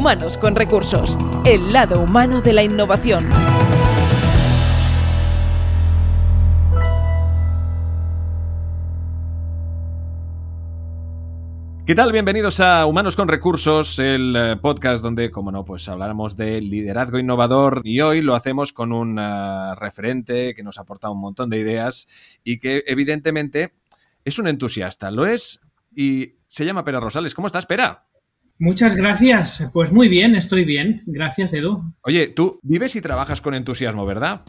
Humanos con Recursos, el lado humano de la innovación. ¿Qué tal? Bienvenidos a Humanos con Recursos, el podcast donde, como no, pues hablamos de liderazgo innovador, y hoy lo hacemos con un referente que nos aporta un montón de ideas y que evidentemente es un entusiasta, lo es, y se llama Pera Rosales. ¿Cómo estás, Pera? Muchas gracias. Pues muy bien, estoy bien. Gracias, Edu. Oye, tú vives y trabajas con entusiasmo, ¿verdad?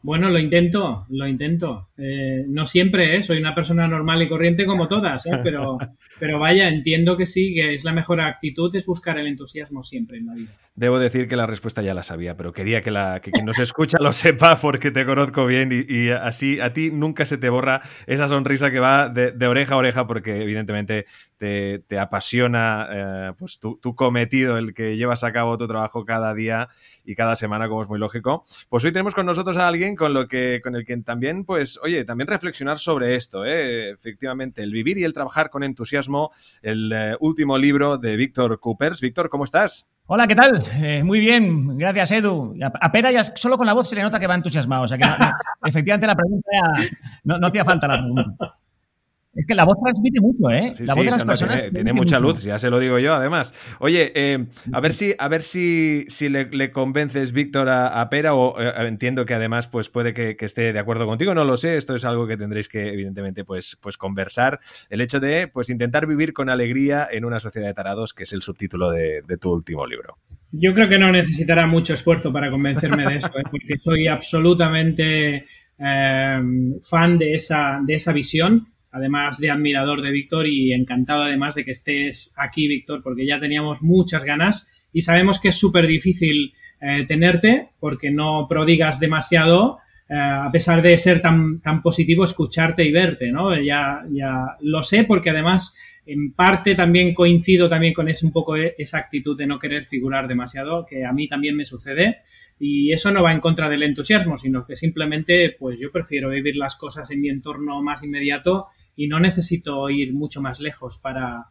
Bueno, lo intento. No siempre, soy una persona normal y corriente como todas, pero vaya, entiendo que sí, que es la mejor actitud, es buscar el entusiasmo siempre en la vida. Debo decir que la respuesta ya la sabía, pero quería que quien nos escucha lo sepa porque te conozco bien y así a ti nunca se te borra esa sonrisa que va de oreja a oreja porque evidentemente te apasiona pues tu cometido, el que llevas a cabo tu trabajo cada día y cada semana, como es muy lógico. Pues hoy tenemos con nosotros a alguien con el que también, pues, oye, también reflexionar sobre esto, efectivamente, el vivir y el trabajar con entusiasmo, el último libro de Víctor Küppers. Víctor, ¿cómo estás? Hola, ¿qué tal? Muy bien, gracias, Edu. A Pera ya solo con la voz se le nota que va entusiasmado, o sea que efectivamente la pregunta no hacía falta la pregunta. Es que la voz transmite mucho, ¿eh? Sí, la voz de las personas. Tiene mucha luz, ya se lo digo yo, además. Oye, a ver si le convences, Víctor, a Pera, o entiendo que además pues puede que esté de acuerdo contigo, no lo sé, esto es algo que tendréis que, evidentemente, pues conversar. El hecho de pues intentar vivir con alegría en una sociedad de tarados, que es el subtítulo de tu último libro. Yo creo que no necesitará mucho esfuerzo para convencerme de eso, porque soy absolutamente fan de esa visión. Además de admirador de Víctor y encantado además de que estés aquí, Víctor, porque ya teníamos muchas ganas y sabemos que es súper difícil tenerte porque no prodigas demasiado, a pesar de ser tan, tan positivo escucharte y verte, ¿no? Ya lo sé porque además en parte también coincido también con esa actitud de no querer figurar demasiado, que a mí también me sucede, y eso no va en contra del entusiasmo, sino que simplemente pues yo prefiero vivir las cosas en mi entorno más inmediato y no necesito ir mucho más lejos para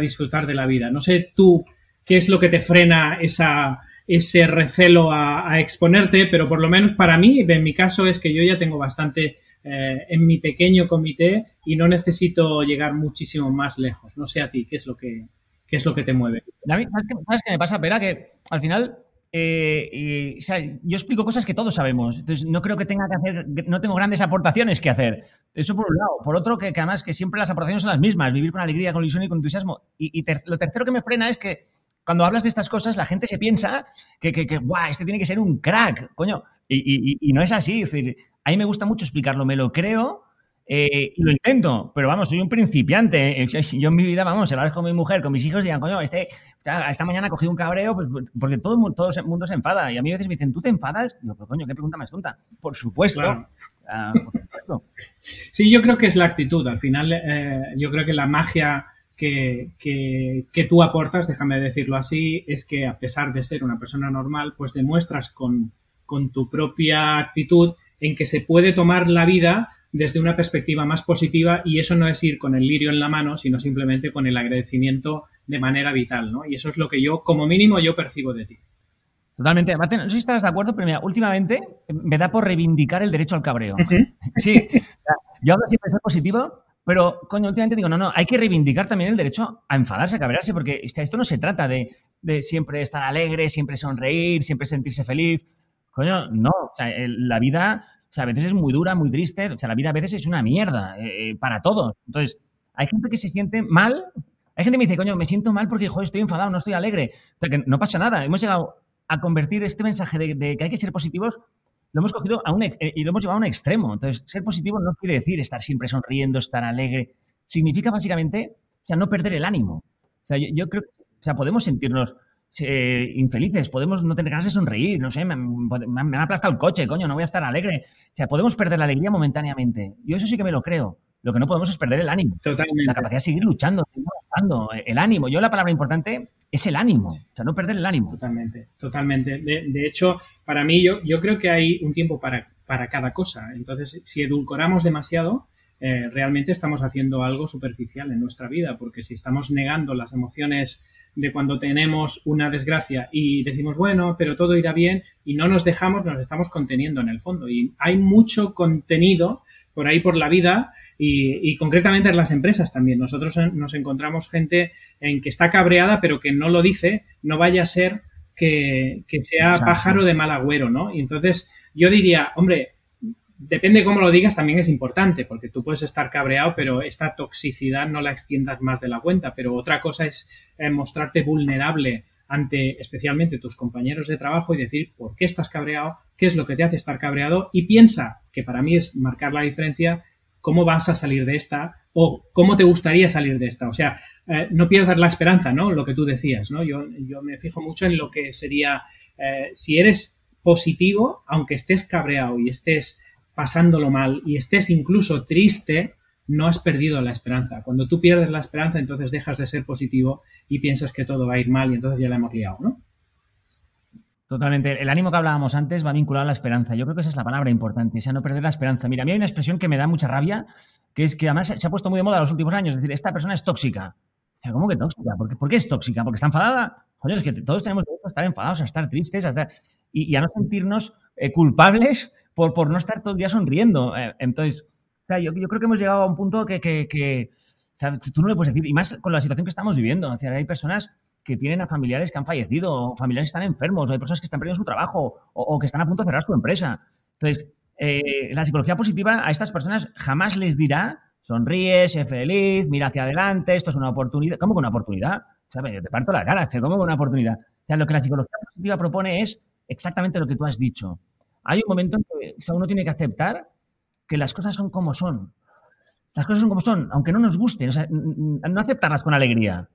disfrutar de la vida. No sé tú qué es lo que te frena ese recelo a exponerte, pero por lo menos para mí, en mi caso, es que yo ya tengo bastante en mi pequeño comité y no necesito llegar muchísimo más lejos. No sé a ti, ¿qué es lo que te mueve? David, ¿sabes qué me pasa, Pera? Que al final o sea, yo explico cosas que todos sabemos, entonces no creo que tenga que hacer, no tengo grandes aportaciones que hacer. Eso por un lado. Por otro, que además que siempre las aportaciones son las mismas, vivir con alegría, con ilusión y con entusiasmo. Y lo tercero que me frena es que cuando hablas de estas cosas, la gente se piensa que ¡guau! Este tiene que ser un crack, coño. Y no es así. Es decir, a mí me gusta mucho explicarlo, me lo creo y lo intento. Pero vamos, soy un principiante. Yo en mi vida, vamos, hablar con mi mujer, con mis hijos, dirán, coño, esta mañana ha cogido un cabreo porque todo el mundo se enfada. Y a mí a veces me dicen, ¿tú te enfadas? Digo, pero coño, qué pregunta más tonta. Por supuesto. Claro. Por supuesto. Sí, yo creo que es la actitud. Al final, yo creo que la magia que tú aportas, déjame decirlo así, es que a pesar de ser una persona normal, pues demuestras con tu propia actitud en que se puede tomar la vida desde una perspectiva más positiva, y eso no es ir con el lirio en la mano, sino simplemente con el agradecimiento de manera vital, ¿no? Y eso es lo que yo, como mínimo, yo percibo de ti. Totalmente. Además, no sé si estarás de acuerdo, pero mira, últimamente me da por reivindicar el derecho al cabreo. Uh-huh. Sí. Yo hablo siempre de ser positivo, pero, coño, últimamente digo, no, hay que reivindicar también el derecho a enfadarse, a cabrearse, porque esto no se trata de siempre estar alegre, siempre sonreír, siempre sentirse feliz. Coño, no. O sea, la vida, o sea, a veces es muy dura, muy triste. O sea, la vida a veces es una mierda para todos. Entonces, hay gente que se siente mal. Hay gente que me dice, coño, me siento mal porque, joder, estoy enfadado, no estoy alegre. O sea, que no pasa nada. Hemos llegado a convertir este mensaje de que hay que ser positivos. Lo hemos cogido y lo hemos llevado a un extremo. Entonces, ser positivo no quiere decir estar siempre sonriendo, estar alegre. Significa básicamente, o sea, no perder el ánimo. O sea, yo creo que, o sea, podemos sentirnos infelices, podemos no tener ganas de sonreír, no sé, me ha aplastado el coche, coño, no voy a estar alegre. O sea, podemos perder la alegría momentáneamente. Yo eso sí que me lo creo. Lo que no podemos es perder el ánimo. Totalmente. La capacidad de seguir luchando, el ánimo. Yo la palabra importante es el ánimo, o sea, no perder el ánimo. Totalmente. De hecho, para mí, yo creo que hay un tiempo para cada cosa. Entonces, si edulcoramos demasiado, realmente estamos haciendo algo superficial en nuestra vida, porque si estamos negando las emociones de cuando tenemos una desgracia y decimos, bueno, pero todo irá bien, y no nos dejamos, nos estamos conteniendo en el fondo. Y hay mucho contenido por ahí por la vida y concretamente en las empresas también. Nosotros nos encontramos gente en que está cabreada pero que no lo dice, no vaya a ser que sea Exacto. pájaro de mal agüero, ¿no? Y entonces yo diría, hombre, depende cómo lo digas, también es importante, porque tú puedes estar cabreado, pero esta toxicidad no la extiendas más de la cuenta. Pero otra cosa es mostrarte vulnerable ante especialmente tus compañeros de trabajo y decir por qué estás cabreado, qué es lo que te hace estar cabreado, y piensa, que para mí es marcar la diferencia, cómo vas a salir de esta o cómo te gustaría salir de esta. O sea, no pierdas la esperanza, ¿no? Lo que tú decías, ¿no? Yo me fijo mucho en lo que sería, si eres positivo, aunque estés cabreado y estés pasándolo mal y estés incluso triste, no has perdido la esperanza. Cuando tú pierdes la esperanza, entonces dejas de ser positivo y piensas que todo va a ir mal y entonces ya la hemos liado, ¿no? Totalmente. El ánimo que hablábamos antes va vinculado a la esperanza. Yo creo que esa es la palabra importante, o sea, no perder la esperanza. Mira, a mí hay una expresión que me da mucha rabia, que es que además se ha puesto muy de moda en los últimos años, es decir, esta persona es tóxica. O sea, ¿cómo que tóxica? ¿Por qué es tóxica? ¿Porque está enfadada? Joder, es que todos tenemos derecho a estar enfadados, a estar tristes, a estar... Y a no sentirnos culpables por no estar todo el día sonriendo. Entonces, o sea, yo creo que hemos llegado a un punto que o sea, tú no le puedes decir, y más con la situación que estamos viviendo. O sea, hay personas que tienen a familiares que han fallecido, o familiares que están enfermos, o hay personas que están perdiendo su trabajo, o que están a punto de cerrar su empresa. Entonces, la psicología positiva a estas personas jamás les dirá, sonríe, sé feliz, mira hacia adelante, esto es una oportunidad. ¿Cómo que una oportunidad? O sea, te parto la cara, ¿cómo que una oportunidad? O sea, lo que la psicología positiva propone es exactamente lo que tú has dicho. Hay un momento en que o sea, uno tiene que aceptar que las cosas son como son. Las cosas son como son, aunque no nos gusten. O sea, no aceptarlas con alegría,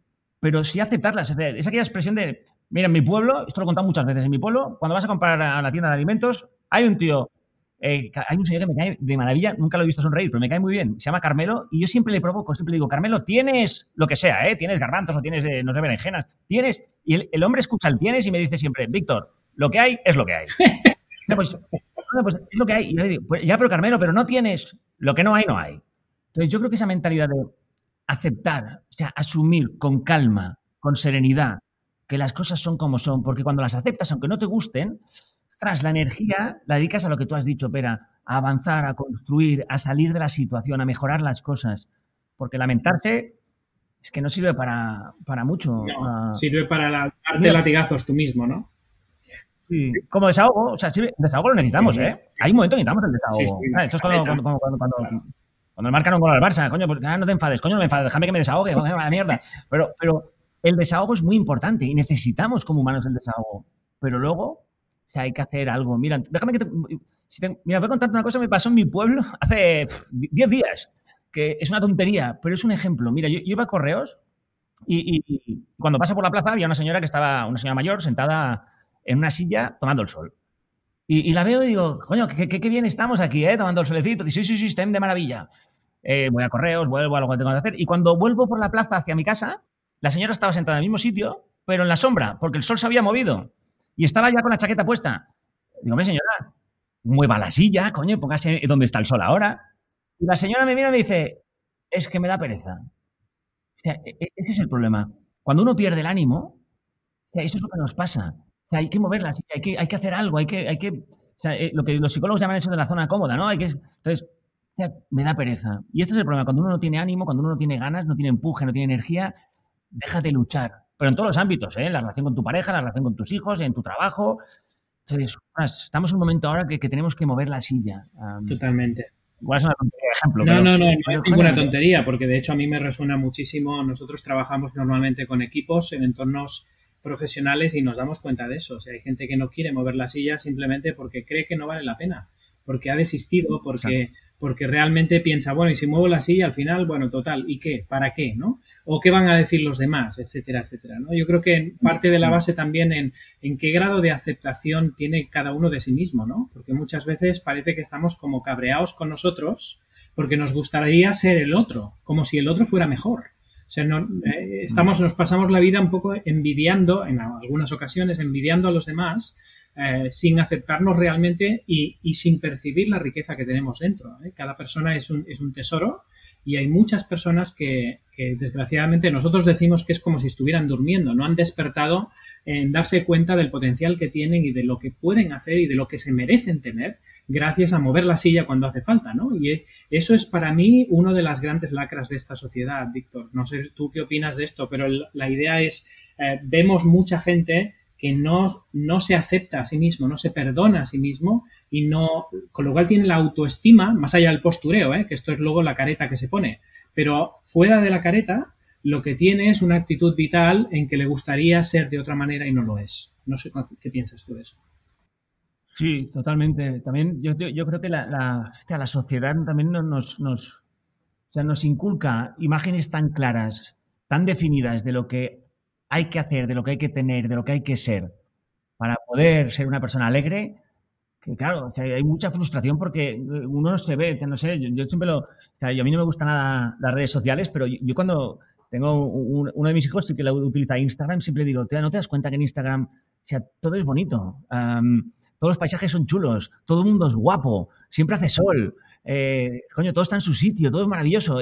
pero sí aceptarlas. Es aquella expresión de, mira, en mi pueblo, esto lo he contado muchas veces, en mi pueblo, cuando vas a comprar a la tienda de alimentos, hay un tío, hay un señor que me cae de maravilla, nunca lo he visto sonreír, pero me cae muy bien, se llama Carmelo, y yo siempre le provoco, siempre le digo, Carmelo, tienes lo que sea, tienes garbanzos o tienes, no sé, berenjenas, tienes, y el hombre escucha el tienes y me dice siempre, Víctor, lo que hay es lo que hay. No, pues es lo que hay. Y yo digo, pues, ya, pero Carmelo, pero no tienes lo que no hay, no hay. Entonces, yo creo que esa mentalidad de aceptar, o sea, asumir con calma, con serenidad, que las cosas son como son, porque cuando las aceptas, aunque no te gusten, tras la energía la dedicas a lo que tú has dicho, Pera, a avanzar, a construir, a salir de la situación, a mejorar las cosas. Porque lamentarse es que no sirve para mucho. No, sirve para darte latigazos tú mismo, ¿no? Sí. Como desahogo, o sea, sí, desahogo lo necesitamos, Hay un momento que necesitamos el desahogo. Sí, claro, esto es cuando marcan un gol al Barça, coño, pues no te enfades, coño, no me enfades, déjame que me desahogue, la mierda. Pero el desahogo es muy importante y necesitamos como humanos el desahogo. Pero luego, o sea, hay que hacer algo. Mira, déjame que mira, voy a contarte una cosa que me pasó en mi pueblo hace 10 días, que es una tontería, pero es un ejemplo. Mira, yo iba a correos y cuando pasé por la plaza había una señora mayor sentada en una silla tomando el sol. Y la veo y digo, coño, qué bien estamos aquí, tomando el solecito. Dice, sí, estén de maravilla. Voy a correos, vuelvo a lo que tengo que hacer. Y cuando vuelvo por la plaza hacia mi casa, la señora estaba sentada en el mismo sitio, pero en la sombra, porque el sol se había movido. Y estaba ya con la chaqueta puesta. Digo, señora, mueva la silla, coño, póngase donde está el sol ahora. Y la señora me mira y me dice, es que me da pereza. O sea, ese es el problema. Cuando uno pierde el ánimo, o sea, eso es lo que nos pasa. O sea, hay que moverlas, hay que hacer algo, hay que o sea, lo que los psicólogos llaman eso de la zona cómoda, ¿no? Entonces, o sea, me da pereza. Y este es el problema, cuando uno no tiene ánimo, cuando uno no tiene ganas, no tiene empuje, no tiene energía, deja de luchar. Pero en todos los ámbitos, en la relación con tu pareja, en la relación con tus hijos, en tu trabajo. Entonces, estamos en un momento ahora que tenemos que mover la silla. Totalmente. Igual es una tontería, por ejemplo. No, es ninguna tontería, porque de hecho a mí me resuena muchísimo. Nosotros trabajamos normalmente con equipos en entornos profesionales y nos damos cuenta de eso. O sea, hay gente que no quiere mover la silla simplemente porque cree que no vale la pena, porque ha desistido, porque realmente piensa, bueno, y si muevo la silla al final, bueno, total, ¿y qué? ¿Para qué? ¿No? ¿O qué van a decir los demás? Etcétera, etcétera, ¿no? Yo creo que parte de la base también en qué grado de aceptación tiene cada uno de sí mismo, ¿no? Porque muchas veces parece que estamos como cabreados con nosotros porque nos gustaría ser el otro, como si el otro fuera mejor. O sea, nos pasamos la vida un poco envidiando, en algunas ocasiones, envidiando a los demás sin aceptarnos realmente y sin percibir la riqueza que tenemos dentro, ¿eh? Cada persona es un tesoro y hay muchas personas que desgraciadamente nosotros decimos que es como si estuvieran durmiendo, no han despertado en darse cuenta del potencial que tienen y de lo que pueden hacer y de lo que se merecen tener gracias a mover la silla cuando hace falta, ¿no? Y eso es para mí una de las grandes lacras de esta sociedad, Víctor. No sé tú qué opinas de esto, pero la idea es, vemos mucha gente que no se acepta a sí mismo, no se perdona a sí mismo y no, con lo cual tiene la autoestima, más allá del postureo, que esto es luego la careta que se pone, pero fuera de la careta lo que tiene es una actitud vital en que le gustaría ser de otra manera y no lo es. No sé qué piensas tú de eso. Sí, totalmente. También yo creo que la sociedad también nos inculca imágenes tan claras, tan definidas de lo que hay que hacer, de lo que hay que tener, de lo que hay que ser, para poder ser una persona alegre, que claro, o sea, hay mucha frustración porque uno no se ve, no sé, yo siempre o sea, a mí no me gustan nada las redes sociales, pero yo cuando tengo uno de mis hijos que lo utiliza Instagram, siempre digo, ¿no te das cuenta que en Instagram, o sea, todo es bonito, todos los paisajes son chulos, todo el mundo es guapo, siempre hace sol, todo está en su sitio, todo es maravilloso,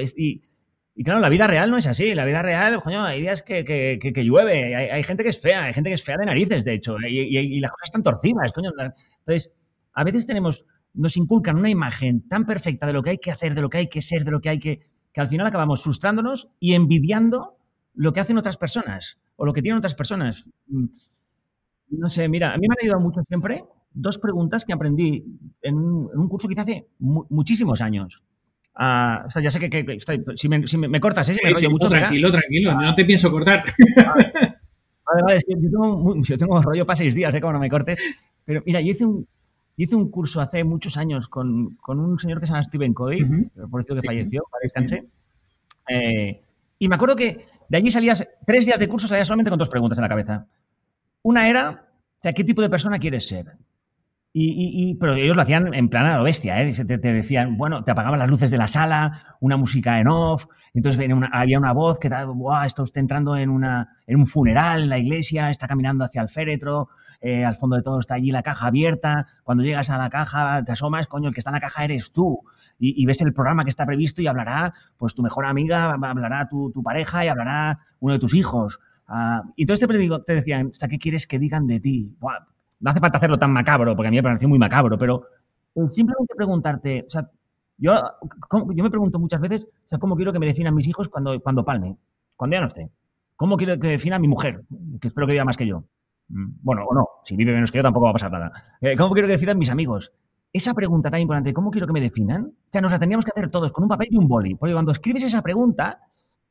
Y claro, la vida real no es así. La vida real, coño, hay días que llueve, hay gente que es fea, hay gente que es fea de narices, de hecho, y las cosas están torcidas, coño. Entonces, a veces nos inculcan una imagen tan perfecta de lo que hay que hacer, de lo que hay que ser, de lo que hay que al final acabamos frustrándonos y envidiando lo que hacen otras personas o lo que tienen otras personas. No sé, mira, a mí me han ayudado mucho siempre dos preguntas que aprendí en un curso que hice hace muchísimos años. O sea, ya sé que si me cortas, si me rollo mucho. Tranquilo, no te pienso cortar. Vale, es que yo tengo rollo para 6 días, ¿eh? Como no me cortes. Pero mira, yo hice un curso hace muchos años con un señor que se llama Steven Covey, por eso que falleció, para descansar. Y me acuerdo que de allí salías 3 días de curso, salías solamente con 2 preguntas en la cabeza. Una era, o sea, ¿qué tipo de persona quieres ser? Pero ellos lo hacían en plan a lo bestia, ¿eh? Te decían, bueno, te apagaban las luces de la sala, una música en off, entonces había una voz que está usted entrando en un funeral en la iglesia, está caminando hacia el féretro, al fondo de todo está allí la caja abierta, cuando llegas a la caja te asomas, coño, el que está en la caja eres tú, y ves el programa que está previsto y hablará, pues tu mejor amiga, hablará tu pareja y hablará uno de tus hijos. Y todo te decían, ¿hasta qué quieres que digan de ti? Buah, no hace falta hacerlo tan macabro, porque a mí me pareció muy macabro, pero simplemente preguntarte, o sea, yo me pregunto muchas veces, o sea, ¿cómo quiero que me definan mis hijos cuando palme? Cuando ya no esté. ¿Cómo quiero que defina mi mujer? Que espero que viva más que yo. Bueno, o no, si vive menos que yo tampoco va a pasar nada. ¿Cómo quiero que definan mis amigos? Esa pregunta tan importante, ¿cómo quiero que me definan? O sea, nos la tendríamos que hacer todos con un papel y un boli, porque cuando escribes esa pregunta,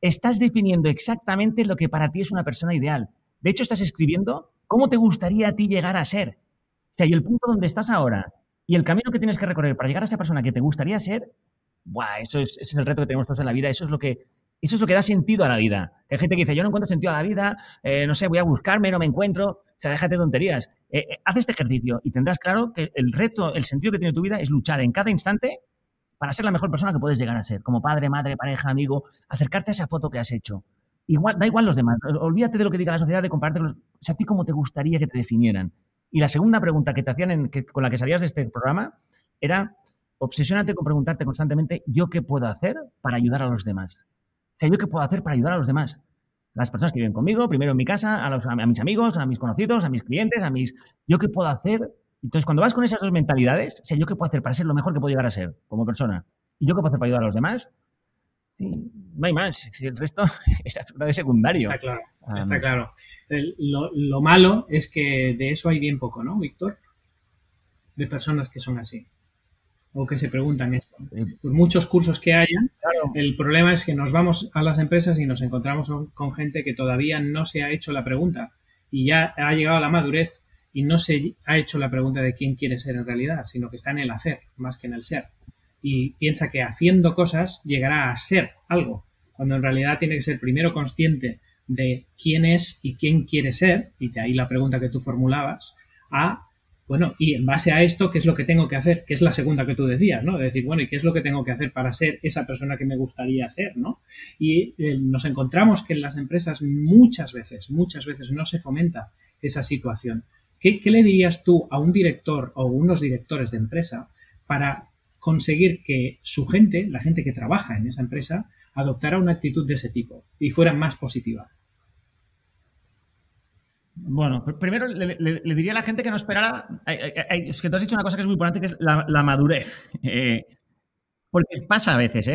estás definiendo exactamente lo que para ti es una persona ideal. De hecho, estás escribiendo ¿cómo te gustaría a ti llegar a ser? O sea, y el punto donde estás ahora y el camino que tienes que recorrer para llegar a esa persona que te gustaría ser, ¡buah! Ese es el reto que tenemos todos en la vida. Eso es lo que da sentido a la vida. Hay gente que dice, yo no encuentro sentido a la vida, no sé, voy a buscarme, no me encuentro. O sea, déjate tonterías. Haz este ejercicio y tendrás claro que el reto, el sentido que tiene tu vida es luchar en cada instante para ser la mejor persona que puedes llegar a ser, como padre, madre, pareja, amigo, acercarte a esa foto que has hecho. Igual, da igual los demás, olvídate de lo que diga la sociedad, de compararte con los... O sea, ¿a ti cómo te gustaría que te definieran? Y la segunda pregunta que te hacían, con la que salías de este programa, era obsesiónate con preguntarte constantemente ¿yo qué puedo hacer para ayudar a los demás? O sea, ¿yo qué puedo hacer para ayudar a los demás? Las personas que viven conmigo, primero en mi casa, a mis amigos, a mis conocidos, a mis clientes, ¿yo qué puedo hacer? Entonces, cuando vas con esas dos mentalidades, o sea, ¿yo qué puedo hacer para ser lo mejor que puedo llegar a ser como persona? ¿Y yo qué puedo hacer para ayudar a los demás? Sí, no hay más, el resto es de secundario. Está claro, está claro. Lo malo es que de eso hay bien poco, ¿no, Víctor? De personas que son así o que se preguntan esto. Por muchos cursos que haya, claro. El problema es que nos vamos a las empresas y nos encontramos con gente que todavía no se ha hecho la pregunta y ya ha llegado a la madurez y no se ha hecho la pregunta de quién quiere ser en realidad, sino que está en el hacer más que en el ser. Y piensa que haciendo cosas llegará a ser algo, cuando en realidad tiene que ser primero consciente de quién es y quién quiere ser, y de ahí la pregunta que tú formulabas, y en base a esto, ¿qué es lo que tengo que hacer? Que es la segunda que tú decías, ¿no? De decir, ¿y qué es lo que tengo que hacer para ser esa persona que me gustaría ser, ¿no? Y nos encontramos que en las empresas muchas veces no se fomenta esa situación. ¿Qué le dirías tú a un director o unos directores de empresa para conseguir que su gente, la gente que trabaja en esa empresa, adoptara una actitud de ese tipo y fuera más positiva? Bueno, primero le diría a la gente que no esperara... Es que tú has dicho una cosa que es muy importante, que es la madurez. Porque pasa a veces,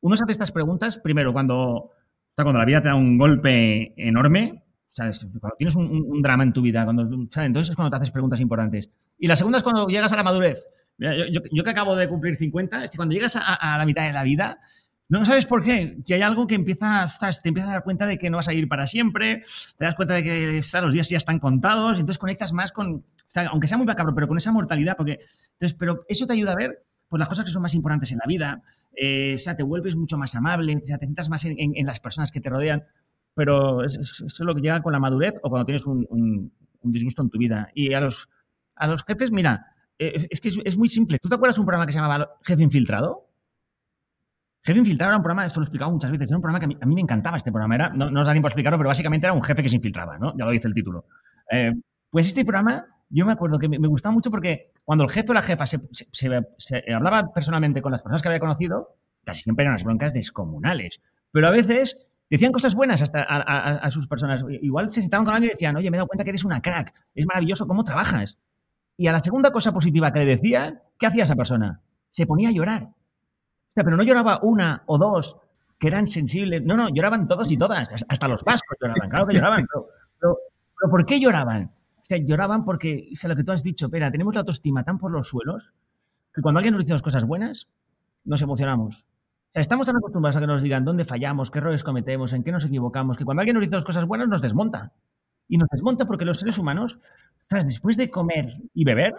uno se hace estas preguntas, primero, cuando la vida te da un golpe enorme, ¿sabes? Cuando tienes un drama en tu vida, ¿sabes? Entonces es cuando te haces preguntas importantes. Y la segunda es cuando llegas a la madurez. Mira, yo que acabo de cumplir 50, cuando llegas a la mitad de la vida... No sabes por qué, que hay algo que te empieza a dar cuenta de que no vas a ir para siempre, te das cuenta de que los días ya están contados, entonces conectas más con, aunque sea muy macabro, pero con esa mortalidad, pero eso te ayuda a ver pues, las cosas que son más importantes en la vida, te vuelves mucho más amable, te centras más en las personas que te rodean, pero eso es lo que llega con la madurez o cuando tienes un disgusto en tu vida. Y a los jefes, mira, es que es muy simple. ¿Tú te acuerdas de un programa que se llamaba Jefe Infiltrado? Jefe Infiltrado era un programa, esto lo he explicado muchas veces, era un programa que a mí me encantaba este programa, no nos da tiempo a explicarlo, pero básicamente era un jefe que se infiltraba, ¿no? Ya lo dice el título. Pues este programa, yo me acuerdo que me gustaba mucho porque cuando el jefe o la jefa se hablaba personalmente con las personas que había conocido, casi siempre eran unas broncas descomunales, pero a veces decían cosas buenas hasta a sus personas. Igual se citaban con alguien y decían, oye, me he dado cuenta que eres una crack, es maravilloso cómo trabajas. Y a la segunda cosa positiva que le decían, ¿qué hacía esa persona? Se ponía a llorar. O sea, pero no lloraba una o dos que eran sensibles. No, lloraban todos y todas. Hasta los vascos lloraban. Claro que lloraban. Pero ¿por qué lloraban? O sea, lloraban porque, lo que tú has dicho, Pera, tenemos la autoestima tan por los suelos que cuando alguien nos dice las cosas buenas, nos emocionamos. O sea, estamos tan acostumbrados a que nos digan dónde fallamos, qué errores cometemos, en qué nos equivocamos, que cuando alguien nos dice las cosas buenas, nos desmonta. Y nos desmonta porque los seres humanos, después de comer y beber,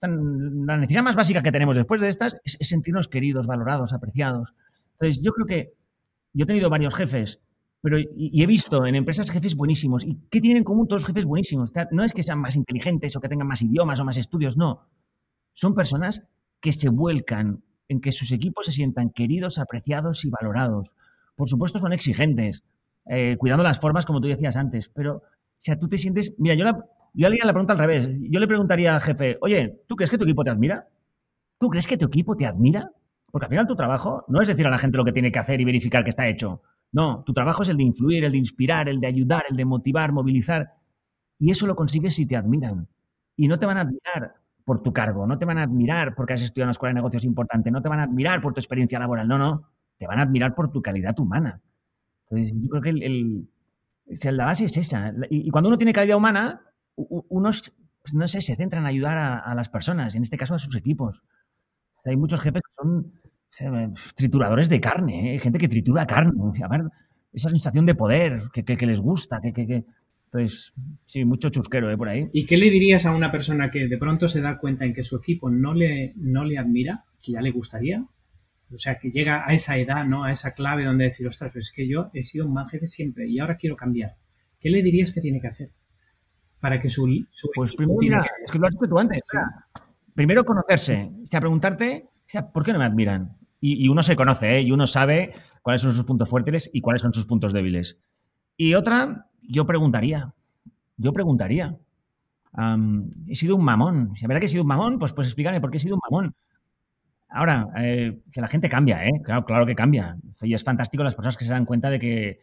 la necesidad más básica que tenemos después de estas es sentirnos queridos, valorados, apreciados. Entonces, yo creo que yo he tenido varios jefes y he visto en empresas jefes buenísimos. ¿Y qué tienen en común todos los jefes buenísimos? O sea, no es que sean más inteligentes o que tengan más idiomas o más estudios, no. Son personas que se vuelcan en que sus equipos se sientan queridos, apreciados y valorados. Por supuesto, son exigentes, cuidando las formas, como tú decías antes. Pero, tú te sientes... Mira, yo haría la pregunta al revés. Yo le preguntaría al jefe, oye, ¿tú crees que tu equipo te admira? ¿Tú crees que tu equipo te admira? Porque al final tu trabajo no es decir a la gente lo que tiene que hacer y verificar que está hecho. No, tu trabajo es el de influir, el de inspirar, el de ayudar, el de motivar, movilizar. Y eso lo consigues si te admiran. Y no te van a admirar por tu cargo, no te van a admirar porque has estudiado en una escuela de negocios importante, no te van a admirar por tu experiencia laboral, no. Te van a admirar por tu calidad humana. Entonces, yo creo que la base es esa. Y cuando uno tiene calidad humana... Unos, se centran en ayudar a las personas, en este caso a sus equipos. O sea, hay muchos jefes que son trituradores de carne, hay gente que tritura carne. A ver, esa sensación de poder que les gusta. Entonces, sí, mucho chusquero por ahí. ¿Y qué le dirías a una persona que de pronto se da cuenta en que su equipo no le admira, que ya le gustaría? O sea, que llega a esa edad, ¿no? A esa clave donde decir, ostras, pero es que yo he sido un mal jefe siempre y ahora quiero cambiar. ¿Qué le dirías que tiene que hacer? Para que su pues primero, es que lo has dicho tú antes. Sí. Primero conocerse, preguntarte, ¿por qué no me admiran? Y uno se conoce, y uno sabe cuáles son sus puntos fuertes y cuáles son sus puntos débiles. Y otra, yo preguntaría. He sido un mamón. Si la verdad que he sido un mamón, pues explícame por qué he sido un mamón. Ahora, si la gente cambia, claro que cambia. Y es fantástico las personas que se dan cuenta de que,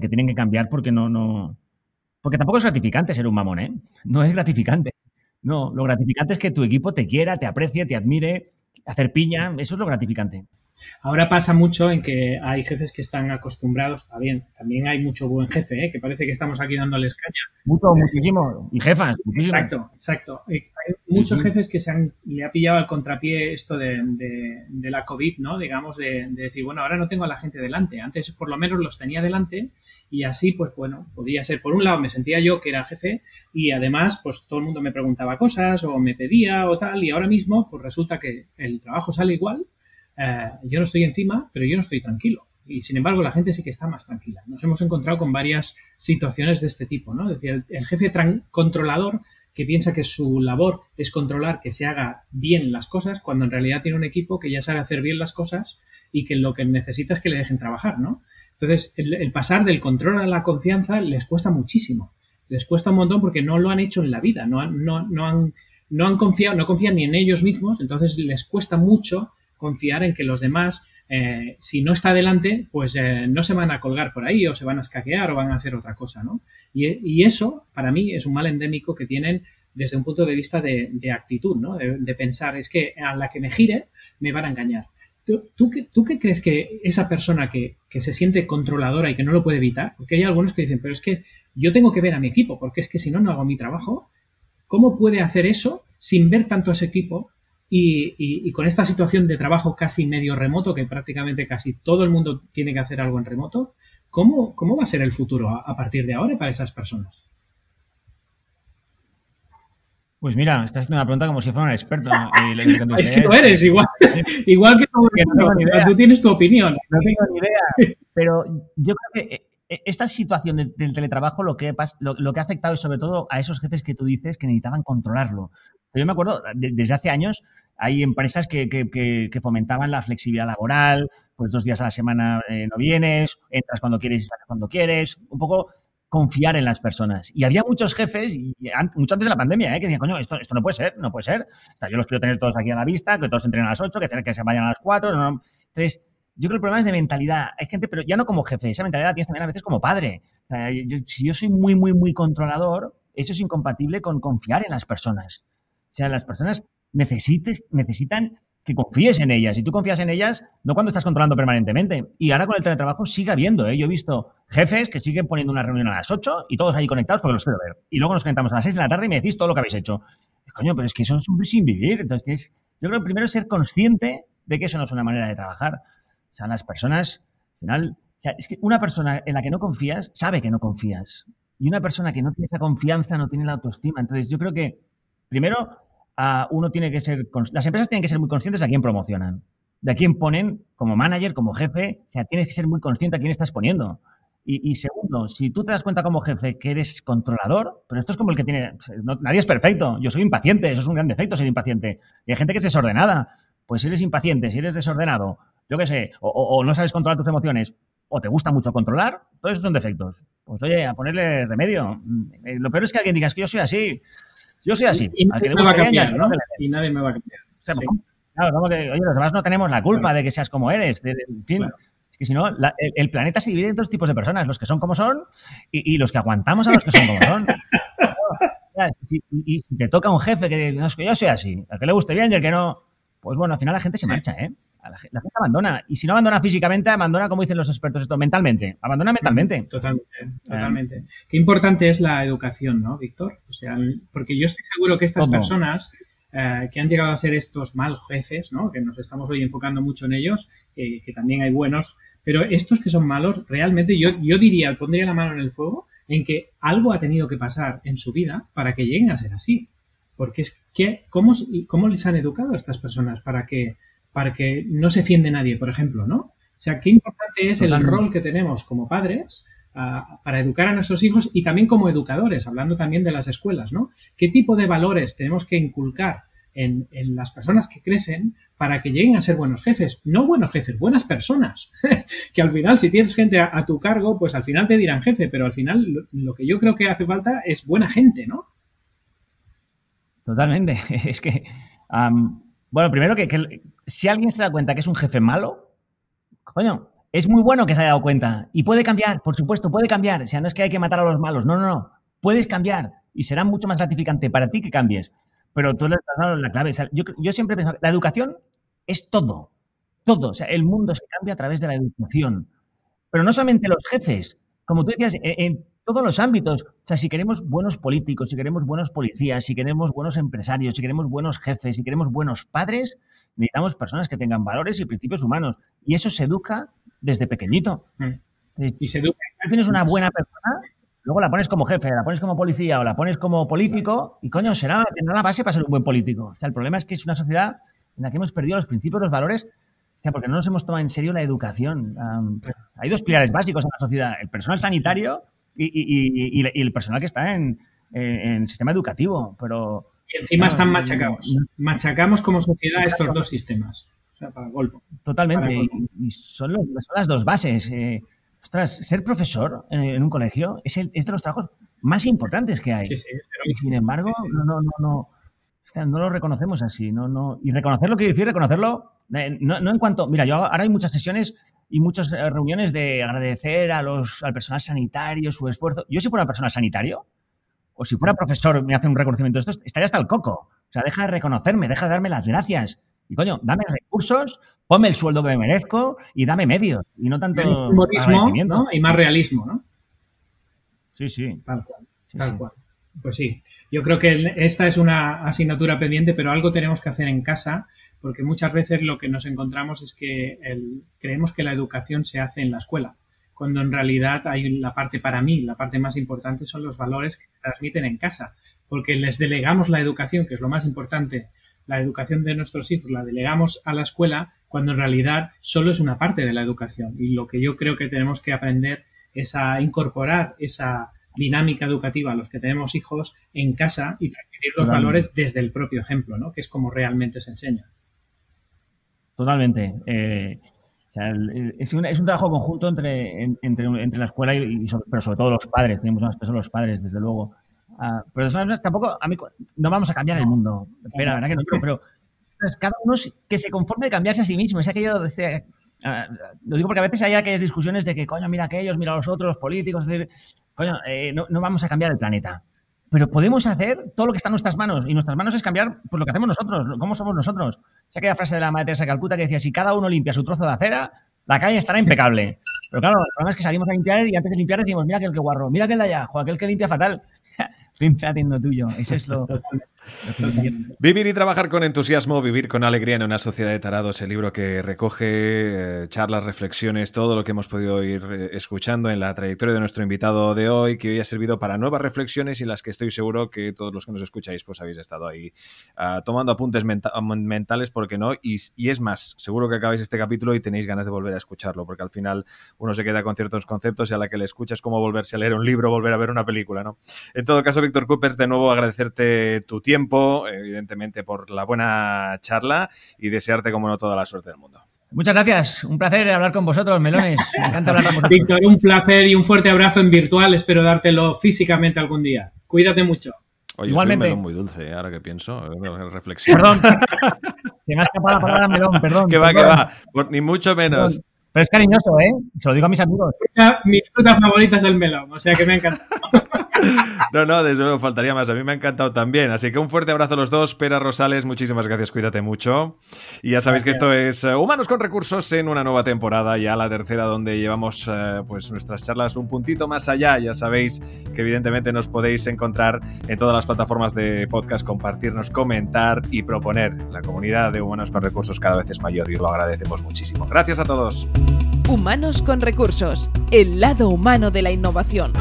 que tienen que cambiar porque no... Porque tampoco es gratificante ser un mamón, ¿eh? No es gratificante. No, lo gratificante es que tu equipo te quiera, te aprecie, te admire, hacer piña, eso es lo gratificante. Ahora pasa mucho en que hay jefes que están acostumbrados, está bien, también hay mucho buen jefe, que parece que estamos aquí dándoles caña. Muchísimo, y jefas. Muchísimo. Exacto. Hay muchos jefes que le ha pillado al contrapié esto de la COVID, ¿no? Digamos, de decir, bueno, ahora no tengo a la gente delante, antes por lo menos los tenía delante y así, pues bueno, podía ser, por un lado me sentía yo que era jefe y además, pues todo el mundo me preguntaba cosas o me pedía o tal y ahora mismo, pues resulta que el trabajo sale igual. Yo no estoy encima, pero yo no estoy tranquilo. Y, sin embargo, la gente sí que está más tranquila. Nos hemos encontrado con varias situaciones de este tipo, ¿no? Es decir, el jefe controlador que piensa que su labor es controlar que se haga bien las cosas, cuando en realidad tiene un equipo que ya sabe hacer bien las cosas y que lo que necesita es que le dejen trabajar, ¿no? Entonces, el pasar del control a la confianza les cuesta muchísimo. les cuesta un montón porque no lo han hecho en la vida, no han confiado, no confían ni en ellos mismos, entonces les cuesta mucho confiar en que los demás, si no está adelante, pues no se van a colgar por ahí o se van a escaquear o van a hacer otra cosa, ¿no? Y eso, para mí, es un mal endémico que tienen desde un punto de vista de actitud, ¿no? De pensar, es que a la que me gire me van a engañar. ¿Tú qué crees que esa persona que se siente controladora y que no lo puede evitar? Porque hay algunos que dicen, pero es que yo tengo que ver a mi equipo, porque es que si no, no hago mi trabajo. ¿Cómo puede hacer eso sin ver tanto a ese equipo y con esta situación de trabajo casi medio remoto, que prácticamente casi todo el mundo tiene que hacer algo en remoto? ¿Cómo va a ser el futuro a partir de ahora para esas personas? Pues mira, estás haciendo una pregunta como si fuera un experto. Es que no eres, igual que tú tienes tu opinión. No tengo ni idea, pero yo creo que esta situación del teletrabajo lo que ha afectado es sobre todo a esos jefes que tú dices que necesitaban controlarlo. Yo me acuerdo, desde hace años hay empresas que fomentaban la flexibilidad laboral, pues 2 días a la semana no vienes, entras cuando quieres y sales cuando quieres, un poco confiar en las personas. Y había muchos jefes, mucho antes de la pandemia, que decían, coño, esto no puede ser. O sea, yo los quiero tener todos aquí a la vista, que todos entrenen a las 8, que se vayan a las 4. No. Entonces, yo creo que el problema es de mentalidad. Hay gente, pero ya no como jefe, esa mentalidad la tienes también a veces como padre. O sea, si yo soy muy, muy, muy controlador, eso es incompatible con confiar en las personas. O sea, las personas necesitan que confíes en ellas. Y tú confías en ellas no cuando estás controlando permanentemente. Y ahora con el teletrabajo sigue habiendo, Yo he visto jefes que siguen poniendo una reunión a las 8 y todos ahí conectados porque los quiero ver. Y luego nos conectamos a las 6 de la tarde y me decís todo lo que habéis hecho. Coño, pero es que eso es un sin vivir. Entonces, yo creo que primero es ser consciente de que eso no es una manera de trabajar. O sea, las personas, al final... O sea, es que una persona en la que no confías sabe que no confías. Y una persona que no tiene esa confianza no tiene la autoestima. Entonces, yo creo que primero... uno tiene que ser... Las empresas tienen que ser muy conscientes de a quién promocionan, de a quién ponen como manager, como jefe. O sea, tienes que ser muy consciente a quién estás poniendo. Y segundo, si tú te das cuenta como jefe que eres controlador, pero esto es como el que tiene... nadie es perfecto. Yo soy impaciente. Eso es un gran defecto, ser impaciente. Y hay gente que es desordenada. Pues si eres impaciente, si eres desordenado, yo qué sé, o no sabes controlar tus emociones, o te gusta mucho controlar, todos esos son defectos. Pues oye, a ponerle remedio. Lo peor es que alguien diga, es que yo soy así... Yo soy así. Y nadie me va a cambiar, ¿no? Y nadie me va a cambiar. O sea, sí. Claro, como que, oye, los demás no tenemos la culpa de que seas como eres. En fin, claro. Es que si no, el planeta se divide en 2 tipos de personas, los que son como son y los que aguantamos a los que son como son. Y si te toca un jefe que no, es que yo soy así, al que le guste bien y al que no, pues bueno, al final la gente se marcha, La gente abandona. Y si no abandona físicamente, abandona, como dicen los expertos, esto mentalmente. Abandona mentalmente. Totalmente. Qué importante es la educación, ¿no, Víctor? O sea, porque yo estoy seguro que estas personas que han llegado a ser estos mal jefes, ¿no? Que nos estamos hoy enfocando mucho en ellos, que también hay buenos, pero estos que son malos, realmente yo diría, pondría la mano en el fuego, en que algo ha tenido que pasar en su vida para que lleguen a ser así. Porque es que, ¿cómo les han educado a estas personas para que no se fiende nadie, por ejemplo, ¿no? O sea, qué importante es el rol que tenemos como padres para educar a nuestros hijos y también como educadores, hablando también de las escuelas, ¿no? ¿Qué tipo de valores tenemos que inculcar en las personas que crecen para que lleguen a ser buenos jefes? No buenos jefes, buenas personas. Que al final, si tienes gente a tu cargo, pues al final te dirán jefe, pero al final lo que yo creo que hace falta es buena gente, ¿no? Totalmente. Es que... Bueno, primero que si alguien se da cuenta que es un jefe malo, coño, es muy bueno que se haya dado cuenta. Y puede cambiar, por supuesto, puede cambiar. O sea, no es que hay que matar a los malos. No. Puedes cambiar y será mucho más gratificante para ti que cambies. Pero tú le has dado la clave. O sea, yo siempre pienso que la educación es todo. Todo. O sea, el mundo se cambia a través de la educación. Pero no solamente los jefes. Como tú decías, en todos los ámbitos. O sea, si queremos buenos políticos, si queremos buenos policías, si queremos buenos empresarios, si queremos buenos jefes, si queremos buenos padres, necesitamos personas que tengan valores y principios humanos. Y eso se educa desde pequeñito. Y se educa. Si tienes una buena persona, luego la pones como jefe, la pones como policía o la pones como político y, coño, tendrá la base para ser un buen político. O sea, el problema es que es una sociedad en la que hemos perdido los principios, los valores. O sea, porque no nos hemos tomado en serio la educación. Hay 2 pilares básicos en la sociedad. El personal sanitario y el personal que está en el sistema educativo, pero... Y encima están machacados. Machacamos como sociedad estos 2 sistemas. O sea, para golpe. Totalmente. Para golpe. Y son las 2 bases. Ostras, ser profesor en un colegio es de los trabajos más importantes que hay. Sí, sí, pero... Sin embargo, no lo reconocemos así. Y reconocerlo quiere decir reconocerlo no en cuanto... Mira, yo ahora hay muchas sesiones y muchas reuniones de agradecer al personal sanitario su esfuerzo. Yo si fuera personal sanitario o si fuera profesor me hace un reconocimiento de esto, estaría hasta el coco. O sea, deja de reconocerme, deja de darme las gracias. Y coño, dame recursos, ponme el sueldo que me merezco y dame medios. Y no tanto agradecimiento, ¿no? Y más realismo, ¿no? Sí, sí. Tal cual. Pues sí, yo creo que esta es una asignatura pendiente, pero algo tenemos que hacer en casa, porque muchas veces lo que nos encontramos es que creemos que la educación se hace en la escuela, cuando en realidad hay la parte más importante son los valores que se transmiten en casa, porque les delegamos la educación, que es lo más importante, la educación de nuestros hijos, la delegamos a la escuela, cuando en realidad solo es una parte de la educación. Y lo que yo creo que tenemos que aprender es a incorporar esa dinámica educativa a los que tenemos hijos en casa y transmitir los valores desde el propio ejemplo, ¿no? Que es como realmente se enseña. Totalmente. O sea, es un trabajo conjunto entre la escuela pero sobre todo los padres. Tenemos más peso los padres, desde luego. Pero tampoco no vamos a cambiar el mundo. Pero, la verdad que no creo, pero cada uno que se conforme de cambiarse a sí mismo. Es aquello de... lo digo porque a veces hay aquellas discusiones de que, coño, mira aquellos, mira los otros, políticos, es decir, coño, no vamos a cambiar el planeta. Pero podemos hacer todo lo que está en nuestras manos, y nuestras manos es cambiar pues, lo que hacemos nosotros, cómo somos nosotros. Es aquella frase de la Madre Teresa de Calcuta que decía, si cada uno limpia su trozo de acera, la calle estará impecable. Pero claro, el problema es que salimos a limpiar y antes de limpiar decimos, mira aquel que guarro, mira aquel de allá, o aquel que limpia fatal. Limpia haciendo tuyo. Eso es lo que... Vivir y trabajar con entusiasmo, vivir con alegría en una sociedad de tarados. El libro que recoge charlas, reflexiones, todo lo que hemos podido ir escuchando en la trayectoria de nuestro invitado de hoy, que hoy ha servido para nuevas reflexiones y las que estoy seguro que todos los que nos escucháis pues habéis estado ahí tomando apuntes mentales, ¿por qué no? Y es más, seguro que acabáis este capítulo y tenéis ganas de volver a escucharlo, porque al final uno se queda con ciertos conceptos y a la que le escuchas como volverse a leer un libro, volver a ver una película, ¿no? En todo caso, Víctor Küppers, de nuevo agradecerte tu tiempo, evidentemente por la buena charla y desearte, como no, toda la suerte del mundo. Muchas gracias, un placer hablar con vosotros, melones. Me encanta hablar con vosotros. Víctor, un placer y un fuerte abrazo en virtual, espero dártelo físicamente algún día. Cuídate mucho. Oye, igualmente. Soy un melón muy dulce, ahora que pienso, reflexión. Perdón, se me ha escapado la palabra melón, perdón. Que va, ni mucho menos. Perdón. Pero es cariñoso, ¿eh? Se lo digo a mis amigos. Mi fruta favorita es el melón, o sea que me ha encantado. No, desde luego faltaría más. A mí me ha encantado también. Así que un fuerte abrazo a los dos. Pera Rosales, muchísimas gracias. Cuídate mucho. Y ya sabéis que esto es Humanos con Recursos en una nueva temporada, ya la tercera, donde llevamos pues nuestras charlas un puntito más allá. Ya sabéis que evidentemente nos podéis encontrar en todas las plataformas de podcast, compartirnos, comentar y proponer. La comunidad de Humanos con Recursos cada vez es mayor y lo agradecemos muchísimo. Gracias a todos. Humanos con Recursos, el lado humano de la innovación.